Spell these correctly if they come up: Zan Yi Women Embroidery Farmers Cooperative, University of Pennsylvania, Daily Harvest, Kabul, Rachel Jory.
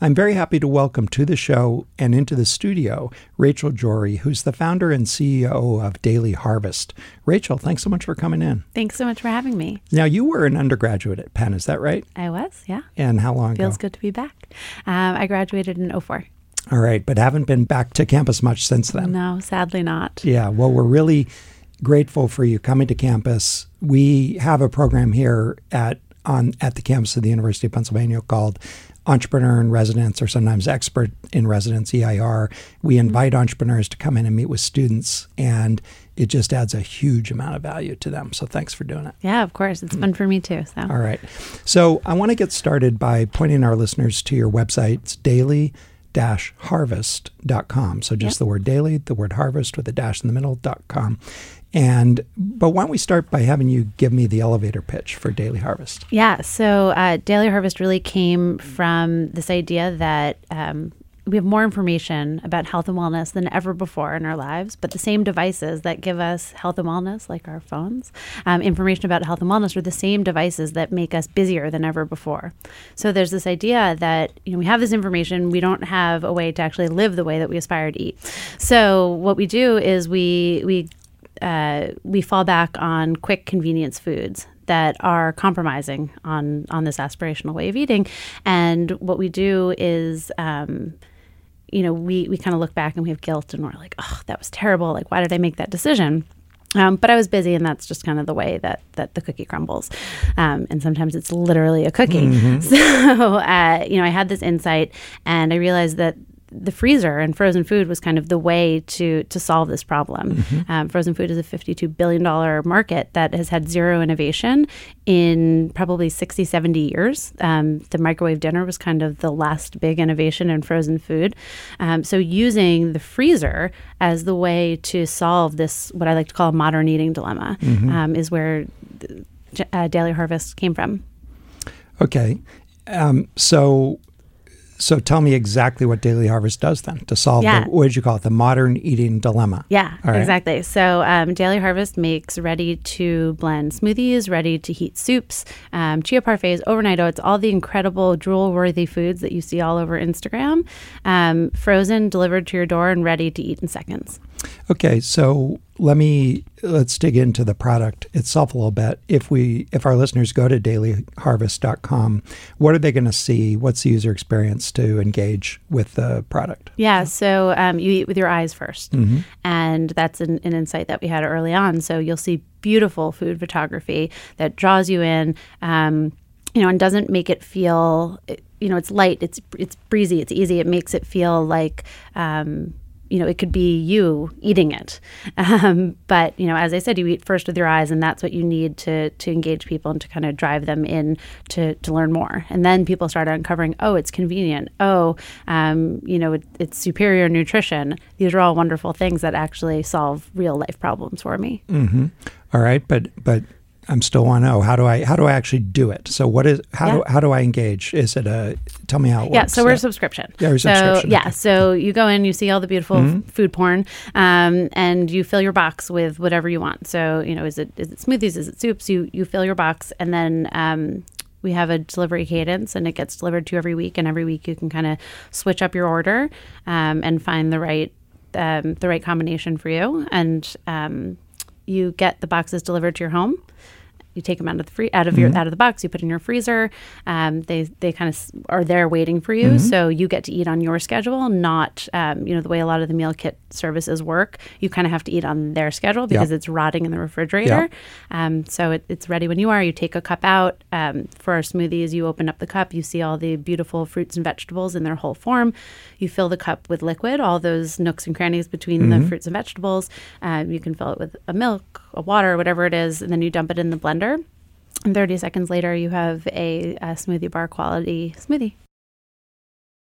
I'm very happy to welcome to the show and into the studio Rachel Jory, who's the founder and CEO of Daily Harvest. Rachel, thanks so much for coming in. Thanks so much for having me. Now, you were an undergraduate at Penn, is that right? I was, yeah. And how long ago? Feels good to be back. I graduated in 2004. All right, but haven't been back to campus much since then. No, sadly not. Yeah, well, we're really grateful for you coming to campus. We have a program here at the campus of the University of Pennsylvania called Entrepreneur in Residence, or sometimes Expert in Residence, EIR. We invite entrepreneurs to come in and meet with students, and it just adds a huge amount of value to them. So thanks for doing it. Yeah, of course. It's fun for me too. So. All right. So I want to get started by pointing our listeners to your website. It's daily-harvest.com. So just the word daily, the word harvest with a dash in the middle.com. But why don't we start by having you give me the elevator pitch for Daily Harvest? Yeah, so Daily Harvest really came from this idea that we have more information about health and wellness than ever before in our lives, but the same devices that give us health and wellness, like our phones, information about health and wellness are the same devices that make us busier than ever before. So there's this idea that we have this information, we don't have a way to actually live the way that we aspire to eat. So what we do is we fall back on quick convenience foods that are compromising on this aspirational way of eating. And what we do is we kind of look back and we have guilt and we're like, oh, that was terrible. Like, why did I make that decision? But I was busy, and that's just kind of the way that the cookie crumbles. And sometimes it's literally a cookie. Mm-hmm. So, I had this insight, and I realized that the freezer and frozen food was kind of the way to solve this problem. Mm-hmm. Frozen food is a $52 billion market that has had zero innovation in probably 60, 70 years. The microwave dinner was kind of the last big innovation in frozen food. So using the freezer as the way to solve this, what I like to call a modern eating dilemma, mm-hmm. Is where Daily Harvest came from. Okay. So tell me exactly what Daily Harvest does then to solve the modern eating dilemma. Yeah, right. Exactly. So Daily Harvest makes ready-to-blend smoothies, ready-to-heat soups, chia parfaits, overnight oats, all the incredible drool-worthy foods that you see all over Instagram, frozen, delivered to your door, and ready to eat in seconds. Okay, so let's dig into the product itself a little bit. If our listeners go to dailyharvest.com, what are they going to see? What's the user experience to engage with the product? Yeah, so you eat with your eyes first, mm-hmm. and that's an insight that we had early on. So you'll see beautiful food photography that draws you in, and doesn't make it feel, it's light, it's breezy, it's easy. It makes it feel like it could be you eating it. But, as I said, you eat first with your eyes, and that's what you need to engage people and to kind of drive them in to learn more. And then people start uncovering, oh, it's convenient. Oh, it's superior nutrition. These are all wonderful things that actually solve real life problems for me. Mm-hmm. All right. But I'm still want to know, how do I actually do it? So what is how do I engage? Is it tell me how it works? Yeah, so we're a subscription. Yeah, we're a subscription. Yeah, okay. So you go in, you see all the beautiful mm-hmm. food porn, and you fill your box with whatever you want. So is it smoothies? Is it soups? You fill your box, and then we have a delivery cadence, and it gets delivered to you every week. And every week you can kind of switch up your order and find the right combination for you. And you get the boxes delivered to your home. You take them out of the box. You put in your freezer. They kind of are there waiting for you. Mm-hmm. So you get to eat on your schedule, not the way a lot of the meal kit services work. You kind of have to eat on their schedule because it's rotting in the refrigerator. Yeah. So it's ready when you are. You take a cup out for our smoothies. You open up the cup. You see all the beautiful fruits and vegetables in their whole form. You fill the cup with liquid. All those nooks and crannies between mm-hmm. the fruits and vegetables. You can fill it with a milk, a water, whatever it is, and then you dump it in the blender. And 30 seconds later, you have a smoothie bar quality smoothie.